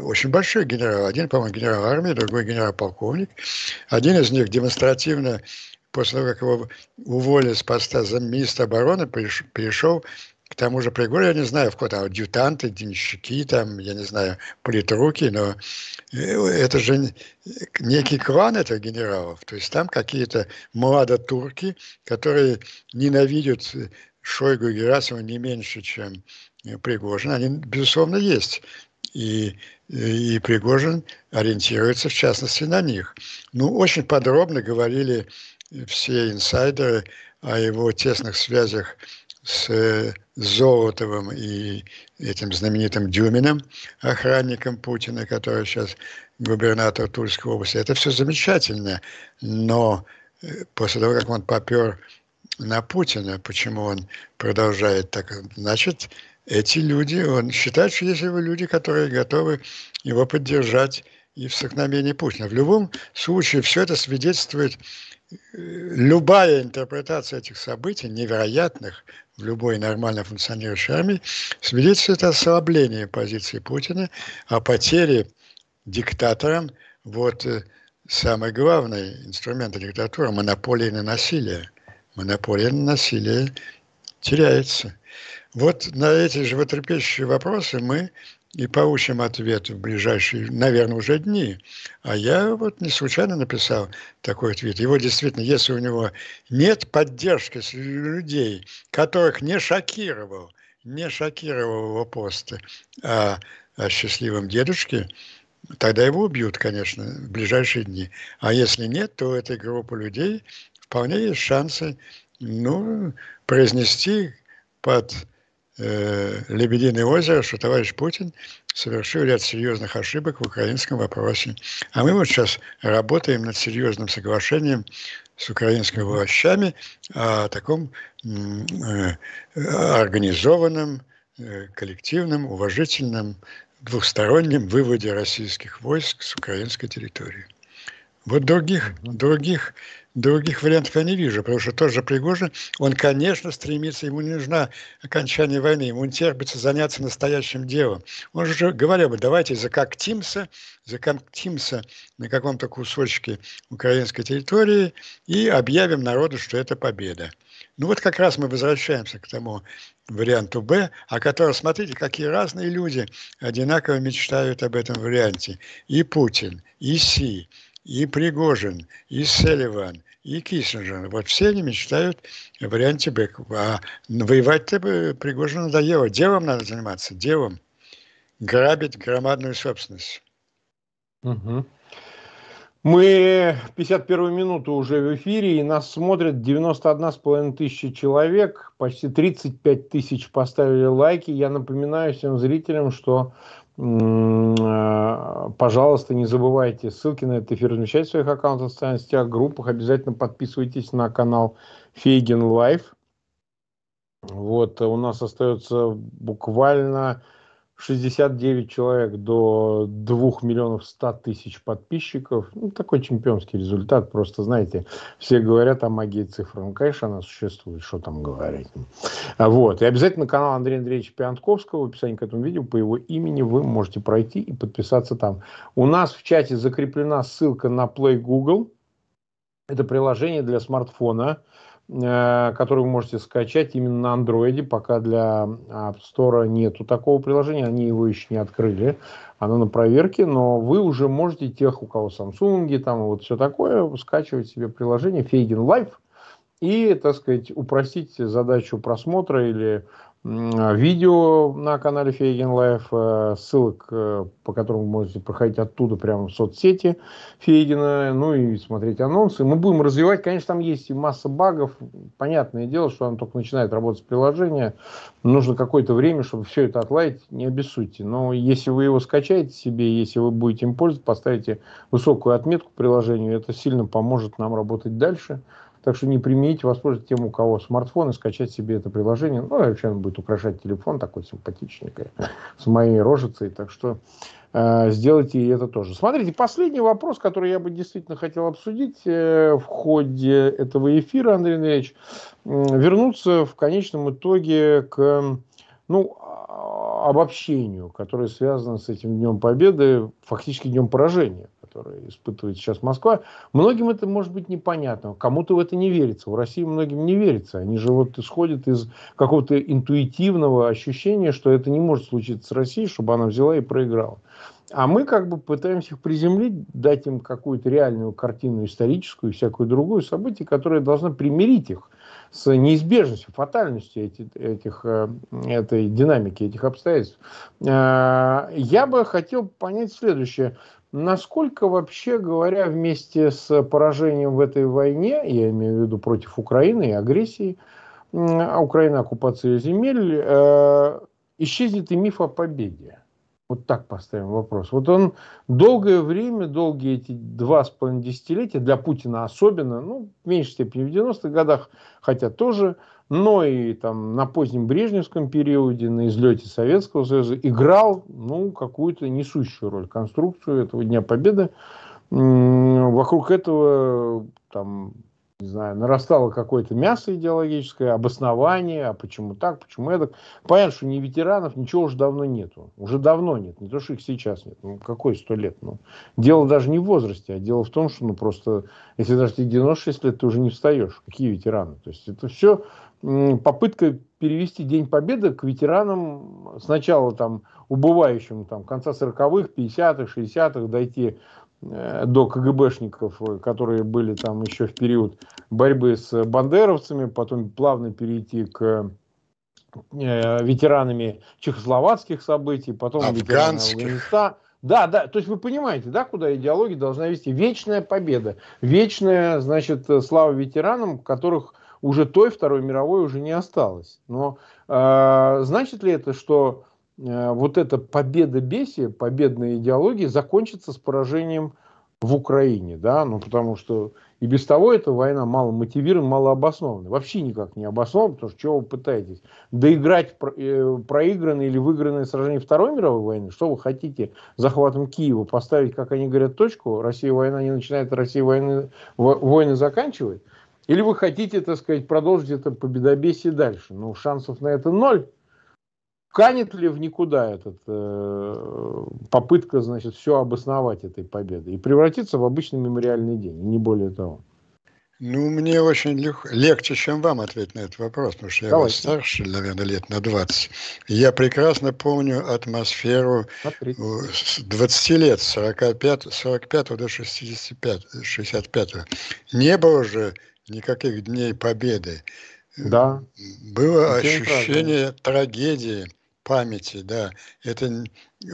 очень большие генералы. Один, по-моему, генерал армии, другой генерал-полковник. Один из них демонстративно, после того, как его уволили с поста замминистра обороны, перешел к тому же Пригожину, я не знаю, в кого там, адъютанты, денщики, там, я не знаю, политруки, но это же некий клан этих генералов, то есть там какие-то младотурки, которые ненавидят Шойгу и Герасимова не меньше, чем Пригожин, они, безусловно, есть. И, и Пригожин ориентируется, в частности, на них. Ну, очень подробно говорили все инсайдеры о его тесных связях с Золотовым и этим знаменитым Дюминым, охранником Путина, который сейчас губернатор Тульской области. Это все замечательно, но после того, как он попер на Путина, почему он продолжает так, значит, эти люди, он считает, что есть его люди, которые готовы его поддержать и в столкновении Путина. В любом случае, все это свидетельствует, любая интерпретация этих событий, невероятных, в любой нормально функционирующей армии, свидетельствует о ослаблении позиции Путина, о потере диктатором Вот самый главный инструмент диктатуры – монополия на насилие. Монополия на насилие теряется. Вот на эти животрепещущие вопросы мы и получим ответ в ближайшие, наверное, уже дни. А я вот не случайно написал такой твит. Его действительно, если у него нет поддержки людей, которых не шокировал, не шокировал его пост о, о счастливом дедушке, тогда его убьют, конечно, в ближайшие дни. А если нет, то у этой группы людей вполне есть шансы, ну, произнести под... Лебединое озеро, что товарищ Путин совершил ряд серьезных ошибок в украинском вопросе. А мы вот сейчас работаем над серьезным соглашением с украинскими властями о таком организованном, коллективном, уважительном, двухстороннем выводе российских войск с украинской территории. Вот других, других, других вариантов я не вижу, потому что тот же Пригожин, он, конечно, стремится, ему не нужно окончание войны, ему не терпится заняться настоящим делом. Он же говорил бы, давайте закоктимся, закоктимся на каком-то кусочке украинской территории и объявим народу, что это победа. Ну вот как раз мы возвращаемся к тому варианту Б, о котором, смотрите, какие разные люди одинаково мечтают об этом варианте. И Путин, и Си. И Пригожин, и Селиван, и Киссинджер. Вот все они мечтают о варианте Б. А воевать-то Пригожину надоело. Делом надо заниматься, делом. Грабить громадную собственность. Угу. Мы пятьдесят первую минуту уже в эфире, и нас смотрят девяносто одна с половиной тысячи человек. Почти тридцать пять тысяч поставили лайки. Я напоминаю всем зрителям, что... Пожалуйста, не забывайте ссылки на этот эфир размещать в своих аккаунтах, в социальных сетях, группах. Обязательно подписывайтесь на канал Feigin Live. Вот, у нас остается буквально шестьдесят девять человек до двух миллионов ста тысяч подписчиков. Ну, такой чемпионский результат. Просто, знаете, все говорят о магии цифр. Ну, конечно, она существует. Что там говорить? Вот. И обязательно канал Андрея Андреевича Пионтковского. В описании к этому видео по его имени вы можете пройти и подписаться там. У нас в чате закреплена ссылка на Play Google. Это приложение для смартфона, который вы можете скачать именно на андроиде. Пока для App Store нету такого приложения, они его еще не открыли. Оно на проверке, но вы уже можете тех, у кого Samsung, там вот все такое, скачивать себе приложение Feigin Live и, так сказать, упростить задачу просмотра или видео на канале Feigin Live, ссылок, по которым вы можете проходить оттуда прямо в соцсети Фейгина, ну и смотреть анонсы. Мы будем развивать, конечно, там есть и масса багов. Понятное дело, что оно только начинает работать приложение. Нужно какое-то время, чтобы все это отладить, не обессудьте. Но если вы его скачаете себе, если вы будете им пользоваться, поставите высокую отметку приложению, это сильно поможет нам работать дальше. Так что не примените, воспользуйтесь тем, у кого смартфон, и скачать себе это приложение. Ну, вообще он будет украшать телефон, такой симпатичненький, с моей рожицей. Так что э, сделайте и это тоже. Смотрите, последний вопрос, который я бы действительно хотел обсудить э, в ходе этого эфира, Андрей Андреевич. Э, вернуться в конечном итоге к ну, обобщению, которое связано с этим Днем Победы, фактически Днем Поражения, которые испытывает сейчас Москва. Многим это может быть непонятно. Кому-то в это не верится. В России многим не верится. Они же вот исходят из какого-то интуитивного ощущения, что это не может случиться с Россией, чтобы она взяла и проиграла. А мы как бы пытаемся их приземлить, дать им какую-то реальную картину историческую и всякую другую событие, которое должно примирить их с неизбежностью, фатальностью этих, этих, этой динамики, этих обстоятельств. Я бы хотел понять следующее. Насколько, вообще говоря, вместе с поражением в этой войне, я имею в виду против Украины и агрессии, Украина, оккупация земель, э, исчезнет и миф о победе? Вот так поставим вопрос. Вот он долгое время, долгие эти два с половиной десятилетия, для Путина особенно, ну, в меньшей степени в девяностых годах, хотя тоже, но и там на позднем брежневском периоде, на излете Советского Союза, играл, ну, какую-то несущую роль, конструкцию этого Дня Победы. Вокруг этого там не знаю, нарастало какое-то мясо идеологическое, обоснование, а почему так, почему это. Понятно, что ни ветеранов, ничего уже давно нету. Уже давно нет, не то, что их сейчас нет. Ну, какой сто лет? Ну, дело даже не в возрасте, а дело в том, что ну, просто, если даже ты девяносто шесть лет, ты уже не встаешь. Какие ветераны? То есть это все попытка перевести День Победы к ветеранам сначала там убывающим, там, конца сороковых, пятидесятых, шестидесятых, дойти до КГБшников, которые были там еще в период борьбы с бандеровцами, потом плавно перейти к ветеранами чехословацких событий, потом ветеранам Афганистана. Да, да, то есть вы понимаете, да, куда идеология должна вести? Вечная победа, вечная, значит, слава ветеранам, которых уже той Второй мировой уже не осталось. Но э, значит ли это, что вот эта победа бесия, победная идеология закончится с поражением в Украине, да, ну потому что и без того эта война мало мотивирована, мало обоснована, вообще никак не обоснована, потому что чего вы пытаетесь, доиграть проигранное или выигранное сражение Второй мировой войны, что вы хотите захватом Киева поставить, как они говорят, точку, Россия война не начинает, Россия войны, войны заканчивает, или вы хотите, так сказать, продолжить это победобесие дальше, но шансов на это ноль. Канет ли в никуда этот, э, попытка, значит, все обосновать этой победой и превратиться в обычный мемориальный день, не более того? Ну, мне очень лег... легче, чем вам ответить на этот вопрос, потому что я Давайте. вас старше, наверное, лет на двадцать. Я прекрасно помню атмосферу с двадцати лет, с сорок пятого до шестьдесят пятого. Не было же никаких дней победы. Да. Было это ощущение трагедии. Памяти, да, это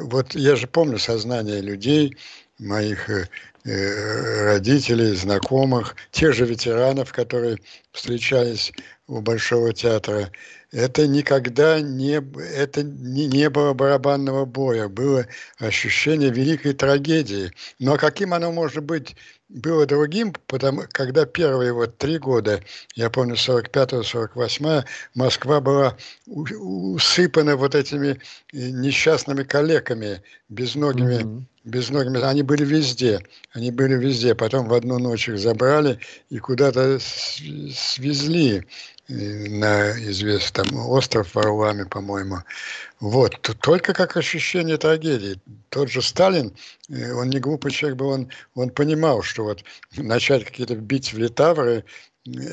вот я же помню сознание людей, моих э, родителей, знакомых, тех же ветеранов, которые встречались у Большого театра. Это никогда не, это не, не было барабанного боя, было ощущение великой трагедии. Но каким оно может быть было другим, потому когда первые вот три года, я помню, сорок пятого сорок восьмого, Москва была усыпана вот этими несчастными калеками, безногими, mm-hmm. безногими. Они были везде, они были везде. Потом в одну ночь их забрали и куда-то свезли на известный там остров Варлами, по-моему. Вот. Только как ощущение трагедии. Тот же Сталин, он не глупый человек был, он, он понимал, что вот начать какие-то бить в литавры,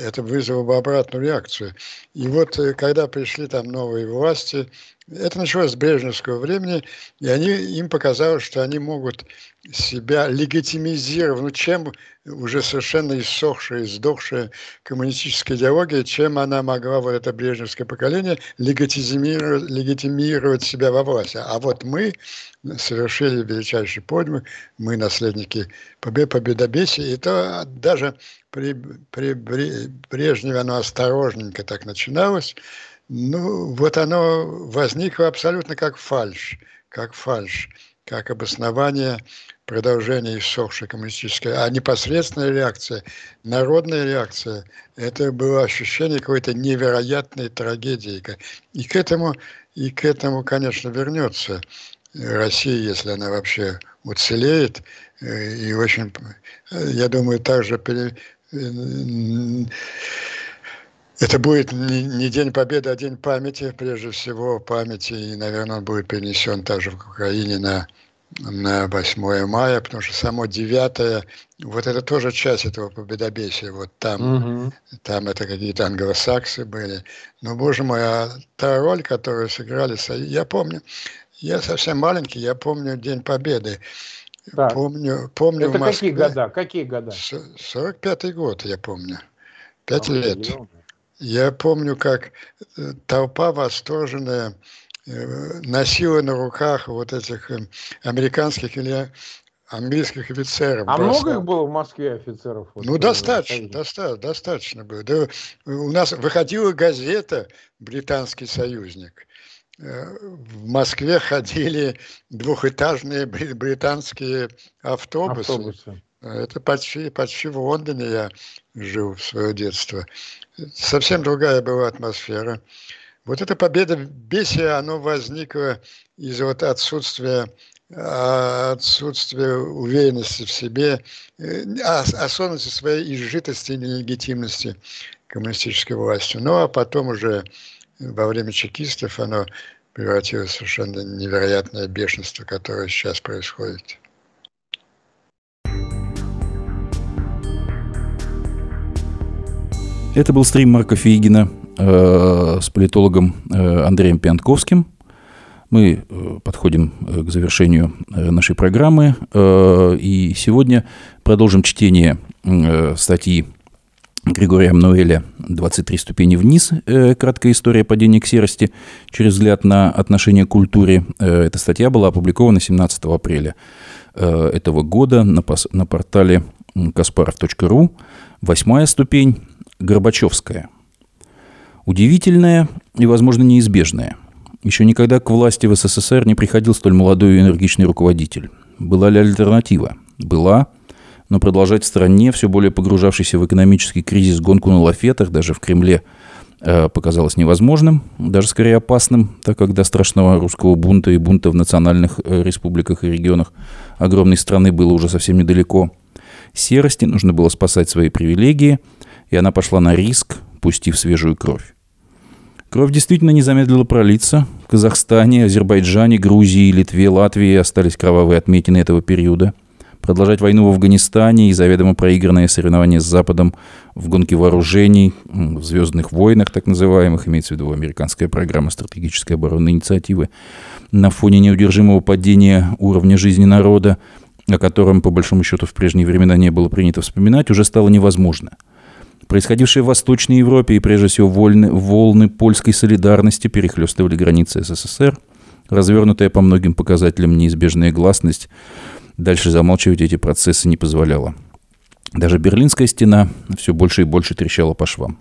это вызвало бы обратную реакцию. И вот когда пришли там новые власти, это началось с брежневского времени, и они, им показалось, что они могут себя легитимизировать, ну, чем уже совершенно иссохшая, сдохшая коммунистическая идеология, чем она могла, вот это брежневское поколение, легитимировать, легитимировать себя во власти. А вот мы совершили величайший подвиг, мы наследники победобесия, и то даже при, при, при Брежневе оно осторожненько так начиналось. Ну, вот оно возникло абсолютно как фальшь, как фальшь, как обоснование продолжения иссохшей коммунистической, а непосредственная реакция, народная реакция, это было ощущение какой-то невероятной трагедии. И к этому, и к этому, конечно, вернется Россия, если она вообще уцелеет, и очень, я думаю, также пере... Это будет не День Победы, а День памяти, прежде всего памяти, и, наверное, он будет перенесен также в Украине на, на восьмое мая, потому что само девятое, вот это тоже часть этого победобесия, вот там, угу. там это какие-то англосаксы были. Но, боже мой, а та роль, которую сыграли, я помню, я совсем маленький, я помню День Победы. Так. Помню, помню это в Москве. Какие года? Какие года? сорок пятый год, я помню, пять а лет. Я помню, как толпа восторженная носила на руках вот этих американских или английских офицеров. А просто. Много их было в Москве офицеров? Вот, ну, достаточно, достаточно, достаточно было. Да, у нас выходила газета «Британский союзник». В Москве ходили двухэтажные британские автобусы. автобусы. Это почти, почти в Лондоне я жил в свое детство. Совсем другая была атмосфера. Вот эта победа бесия, оно возникло из-за вот отсутствия отсутствие уверенности в себе, особенности своей изжитости и нелегитимности коммунистической власти. Ну, а потом уже во время чекистов оно превратилось в совершенно невероятное бешенство, которое сейчас происходит. Это был стрим Марка Фейгина э, с политологом э, Андреем Пионтковским. Мы э, подходим э, к завершению э, нашей программы. Э, и сегодня продолжим чтение э, статьи Григория Амнуэля «двадцать три ступени вниз. Э, краткая история падения к серости через взгляд на отношение к культуре». Э, эта статья была опубликована семнадцатого апреля э, этого года на, пос- на портале каспаров точка ру. Восьмая ступень. Горбачевская. Удивительная и, возможно, неизбежная. Еще никогда к власти в СССР не приходил столь молодой и энергичный руководитель. Была ли альтернатива? Была, но продолжать в стране, все более погружавшейся в экономический кризис, гонку на лафетах, даже в Кремле, показалось невозможным, даже скорее опасным, так как до страшного русского бунта и бунта в национальных республиках и регионах огромной страны было уже совсем недалеко. Серости нужно было спасать свои привилегии, и она пошла на риск, пустив свежую кровь. Кровь действительно не замедлила пролиться. В Казахстане, Азербайджане, Грузии, Литве, Латвии остались кровавые отметины этого периода. Продолжать войну в Афганистане и заведомо проигранное соревнование с Западом в гонке вооружений, в «Звездных войнах», так называемых, имеется в виду американская программа стратегической оборонной инициативы, на фоне неудержимого падения уровня жизни народа, о котором, по большому счету, в прежние времена не было принято вспоминать, уже стало невозможно. Происходившие в Восточной Европе и, прежде всего, волны, волны польской солидарности перехлестывали границы СССР, развернутая по многим показателям неизбежная гласность дальше замалчивать эти процессы не позволяла. Даже Берлинская стена все больше и больше трещала по швам.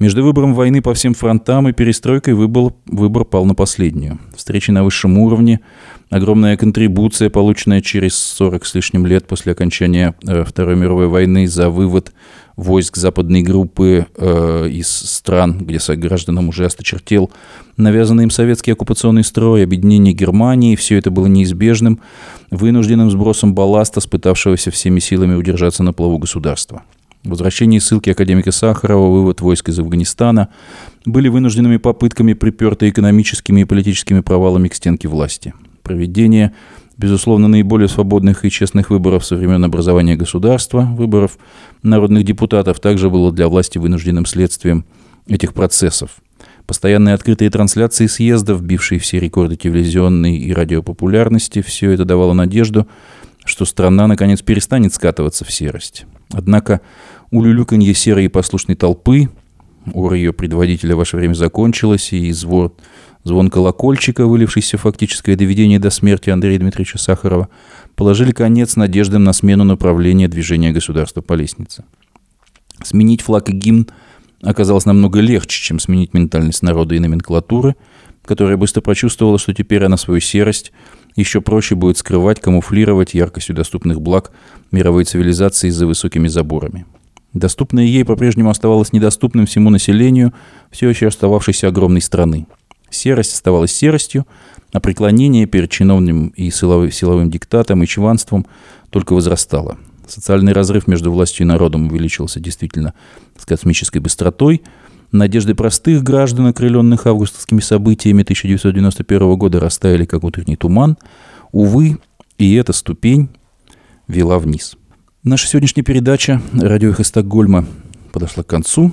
Между выбором войны по всем фронтам и перестройкой выбор, выбор пал на последнюю. Встречи на высшем уровне, огромная контрибуция, полученная через сорок с лишним лет после окончания э, Второй мировой войны за вывод войск западной группы э, из стран, где согражданам уже осточертел навязанный им советский оккупационный строй, объединение Германии, все это было неизбежным, вынужденным сбросом балласта, спытавшегося всеми силами удержаться на плаву государства. Возвращение ссылки академика Сахарова, вывод войск из Афганистана были вынужденными попытками, припертые экономическими и политическими провалами к стенке власти. Проведение, безусловно, наиболее свободных и честных выборов со времен образования государства, выборов народных депутатов, также было для власти вынужденным следствием этих процессов. Постоянные открытые трансляции съездов, бившие все рекорды телевизионной и радиопопулярности, все это давало надежду, что страна, наконец, перестанет скатываться в серость. Однако улюлюканье серой и послушной толпы, ора ее предводителя в ваше время закончилась, и звон, звон колокольчика, вылившийся в фактическое доведение до смерти Андрея Дмитриевича Сахарова, положили конец надеждам на смену направления движения государства по лестнице. Сменить флаг и гимн оказалось намного легче, чем сменить ментальность народа и номенклатуры, которая быстро почувствовала, что теперь она свою серость еще проще будет скрывать, камуфлировать яркостью доступных благ мировой цивилизации за высокими заборами. Доступное ей по-прежнему оставалось недоступным всему населению все еще остававшейся огромной страны. Серость оставалась серостью, а преклонение перед чиновным и силовым, силовым диктатом и чванством только возрастало. Социальный разрыв между властью и народом увеличился действительно с космической быстротой. Надежды простых граждан, окрыленных августовскими событиями тысяча девятьсот девяносто первого года, растаяли, как утренний туман. Увы, и эта ступень вела вниз. Наша сегодняшняя передача «Радио Эхо Стокгольма» подошла к концу.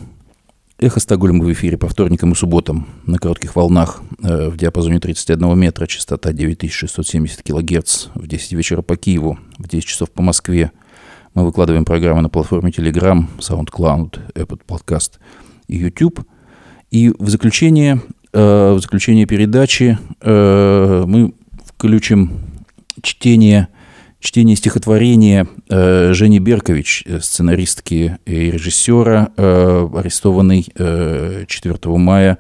«Эхо Стокгольма» в эфире по вторникам и субботам на коротких волнах в диапазоне тридцать один метра, частота девять тысяч шестьсот семьдесят килогерц в десять вечера по Киеву, в десять часов по Москве. Мы выкладываем программы на платформе Telegram, SoundCloud, Apple Podcast и YouTube. И в заключение, э, в заключение передачи э, мы включим чтение, чтение стихотворения э, Жени Беркович, сценаристки и режиссера, э, арестованной э, четвёртого мая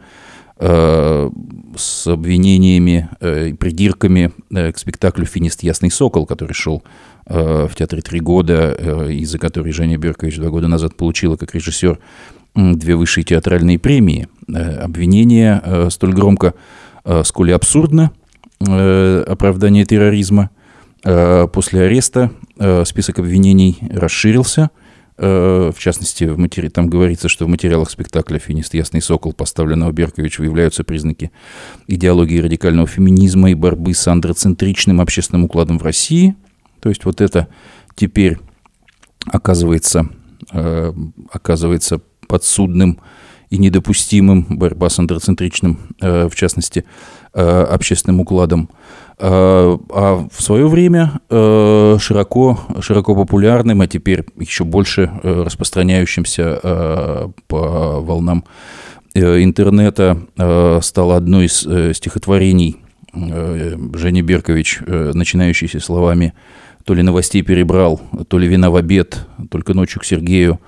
э, с обвинениями и э, придирками э, к спектаклю «Финист Ясный сокол», который шел э, в театре три года, э, из-за которой Женя Беркович два года назад получила как режиссер две высшие театральные премии. Обвинения столь громко, сколь и абсурдно, э, оправдание терроризма. Э, после ареста э, список обвинений расширился. Э, в частности, в матери... там говорится, что в материалах спектакля «Финист Ясный сокол», поставленного Берковичем, являются признаки идеологии радикального феминизма и борьбы с андроцентричным общественным укладом в России. То есть вот это теперь оказывается, э, оказывается подсудным и недопустимым, борьба с андроцентричным, э, в частности, э, общественным укладом. Э, а в свое время э, широко, широко популярным, а теперь еще больше э, распространяющимся э, по волнам э, интернета э, стало одно из э, стихотворений э, Жени Беркович, э, начинающееся словами «То ли новостей перебрал, то ли вина в обед, только ночью к Сергею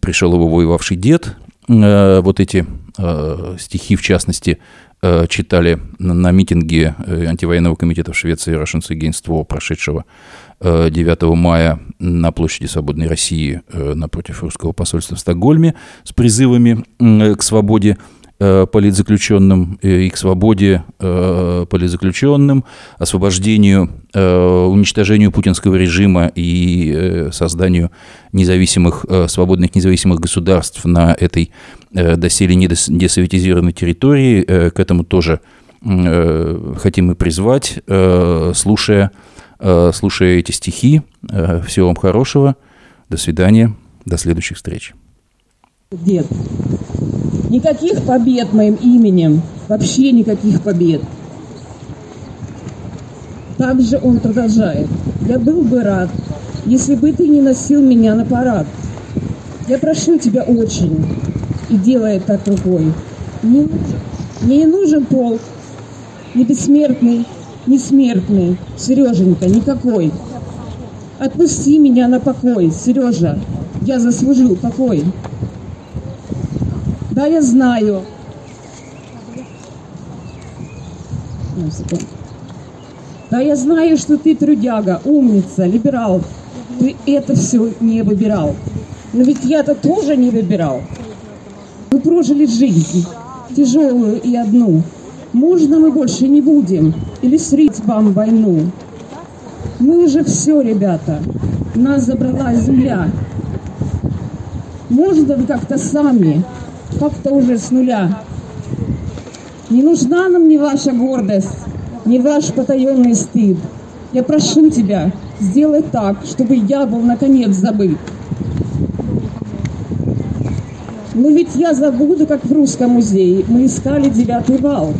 пришел его воевавший дед». Вот эти э, стихи, в частности, э, читали на, на митинге Антивоенного комитета в Швеции Russians against war, прошедшего э, девятого мая на площади Свободной России э, напротив русского посольства в Стокгольме, с призывами э, к свободе э, политзаключенным э, и к свободе э, политзаключенным, освобождению, э, уничтожению путинского режима и э, созданию независимых, свободных независимых государств на этой доселе недесоветизированной территории. К этому тоже хотим и призвать, слушая, слушая эти стихи. Всего вам хорошего. До свидания. До следующих встреч. Дед, никаких побед моим именем. Вообще никаких побед. Также он продолжает. Я был бы рад, если бы ты не носил меня на парад. Я прошу тебя очень, и делает так рукой. Мне не нужен полк, не бессмертный, не смертный, Сереженька, никакой. Отпусти меня на покой, Сережа, я заслужил покой. Да, я знаю. Да, я знаю, что ты трудяга, умница, либерал. Ты это все не выбирал. Но ведь я-то тоже не выбирал. Мы прожили жизнь, тяжелую и одну. Можно мы больше не будем или срить вам войну? Мы же все, ребята, нас забрала земля. Можно вы как-то сами, как-то уже с нуля? Не нужна нам ни ваша гордость, ни ваш потаенный стыд. Я прошу тебя, сделай так, чтобы я был наконец забыт. Но ведь я забуду, как в Русском музее мы искали девятый вал,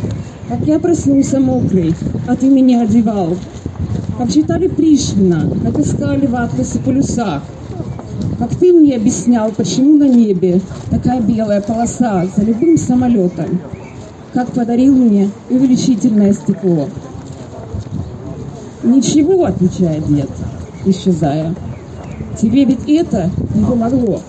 как я проснулся мокрый, а ты меня одевал, как читали Пришвина, как искали в атласе полюса, как ты мне объяснял, почему на небе такая белая полоса за любым самолетом, как подарил мне увеличительное стекло. «Ничего», — отвечает дед, исчезая, — «тебе ведь это не помогло».